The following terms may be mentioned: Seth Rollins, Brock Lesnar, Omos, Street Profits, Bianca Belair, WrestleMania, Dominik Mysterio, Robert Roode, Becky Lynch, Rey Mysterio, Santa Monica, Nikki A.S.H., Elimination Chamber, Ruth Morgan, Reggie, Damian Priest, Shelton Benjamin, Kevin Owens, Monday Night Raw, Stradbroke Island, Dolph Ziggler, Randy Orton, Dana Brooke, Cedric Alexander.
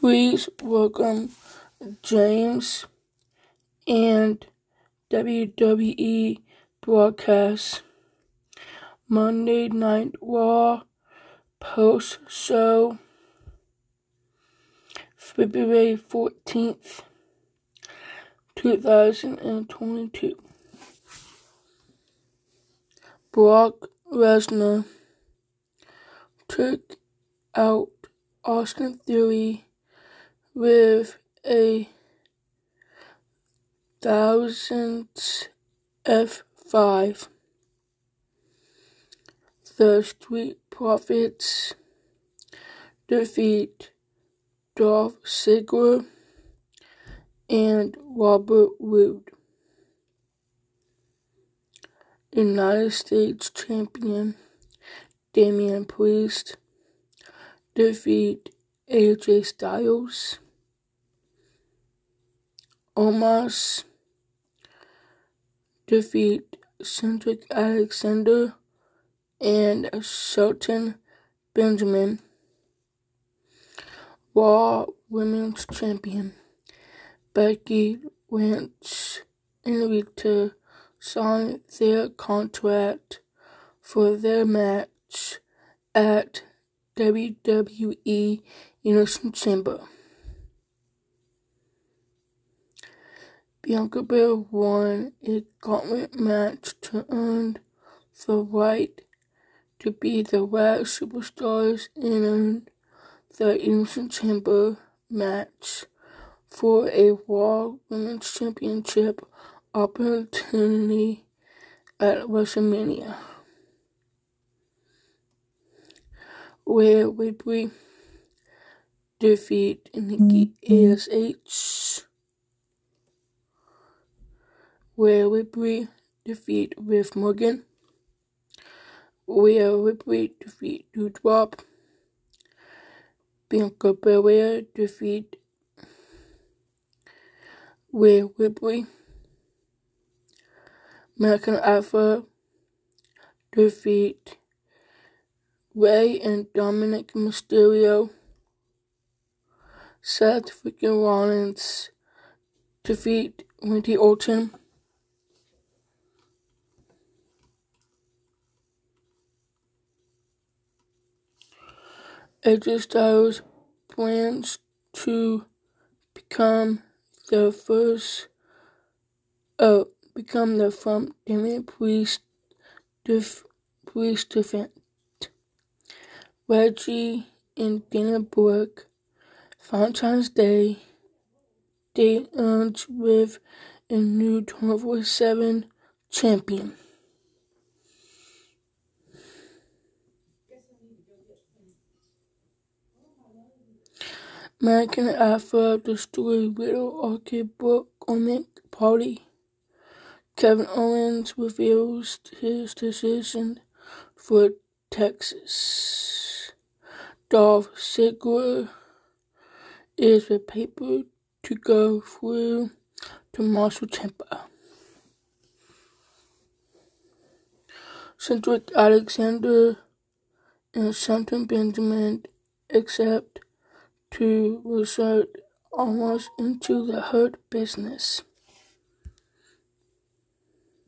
Please welcome James and WWE broadcast Monday Night Raw post-show February 14th, 2022. Brock Lesnar took out Austin Theory with a thousandth F5. The Street Profits defeat Dolph Ziggler and Robert Roode. United States Champion Damian Priest defeat AJ Styles. Omos defeat Cedric Alexander and Shelton Benjamin. Raw Women's Champion Becky Lynch and Rhea signed their contract for their match at WWE Elimination Chamber. Bianca Belair won a gauntlet match to earn the right to be the last superstars in the Elimination Chamber match for a Raw Women's Championship opportunity at WrestleMania, where Ripley defeat Nikki A.S.H., where Ripley defeat Ruth Morgan, where Ripley defeat Doudrop, Bianca Belair defeat where Ripley, American Alpha defeat Rey and Dominik Mysterio. Seth freaking Rollins defeat Randy Orton. AJ Styles plans to become the from Damian Priest defense. Reggie and Dana Brooke, Valentine's Day, they earned with a new 24/7 champion. American Alpha destroyed Riddle Arcade Book on the party. Kevin Owens reveals his decision for Texas. Dolph Ziggler is a paper to go through to Marshall Chamber. Cedric Alexander and Shelton Benjamin accept to resort almost into the hurt business.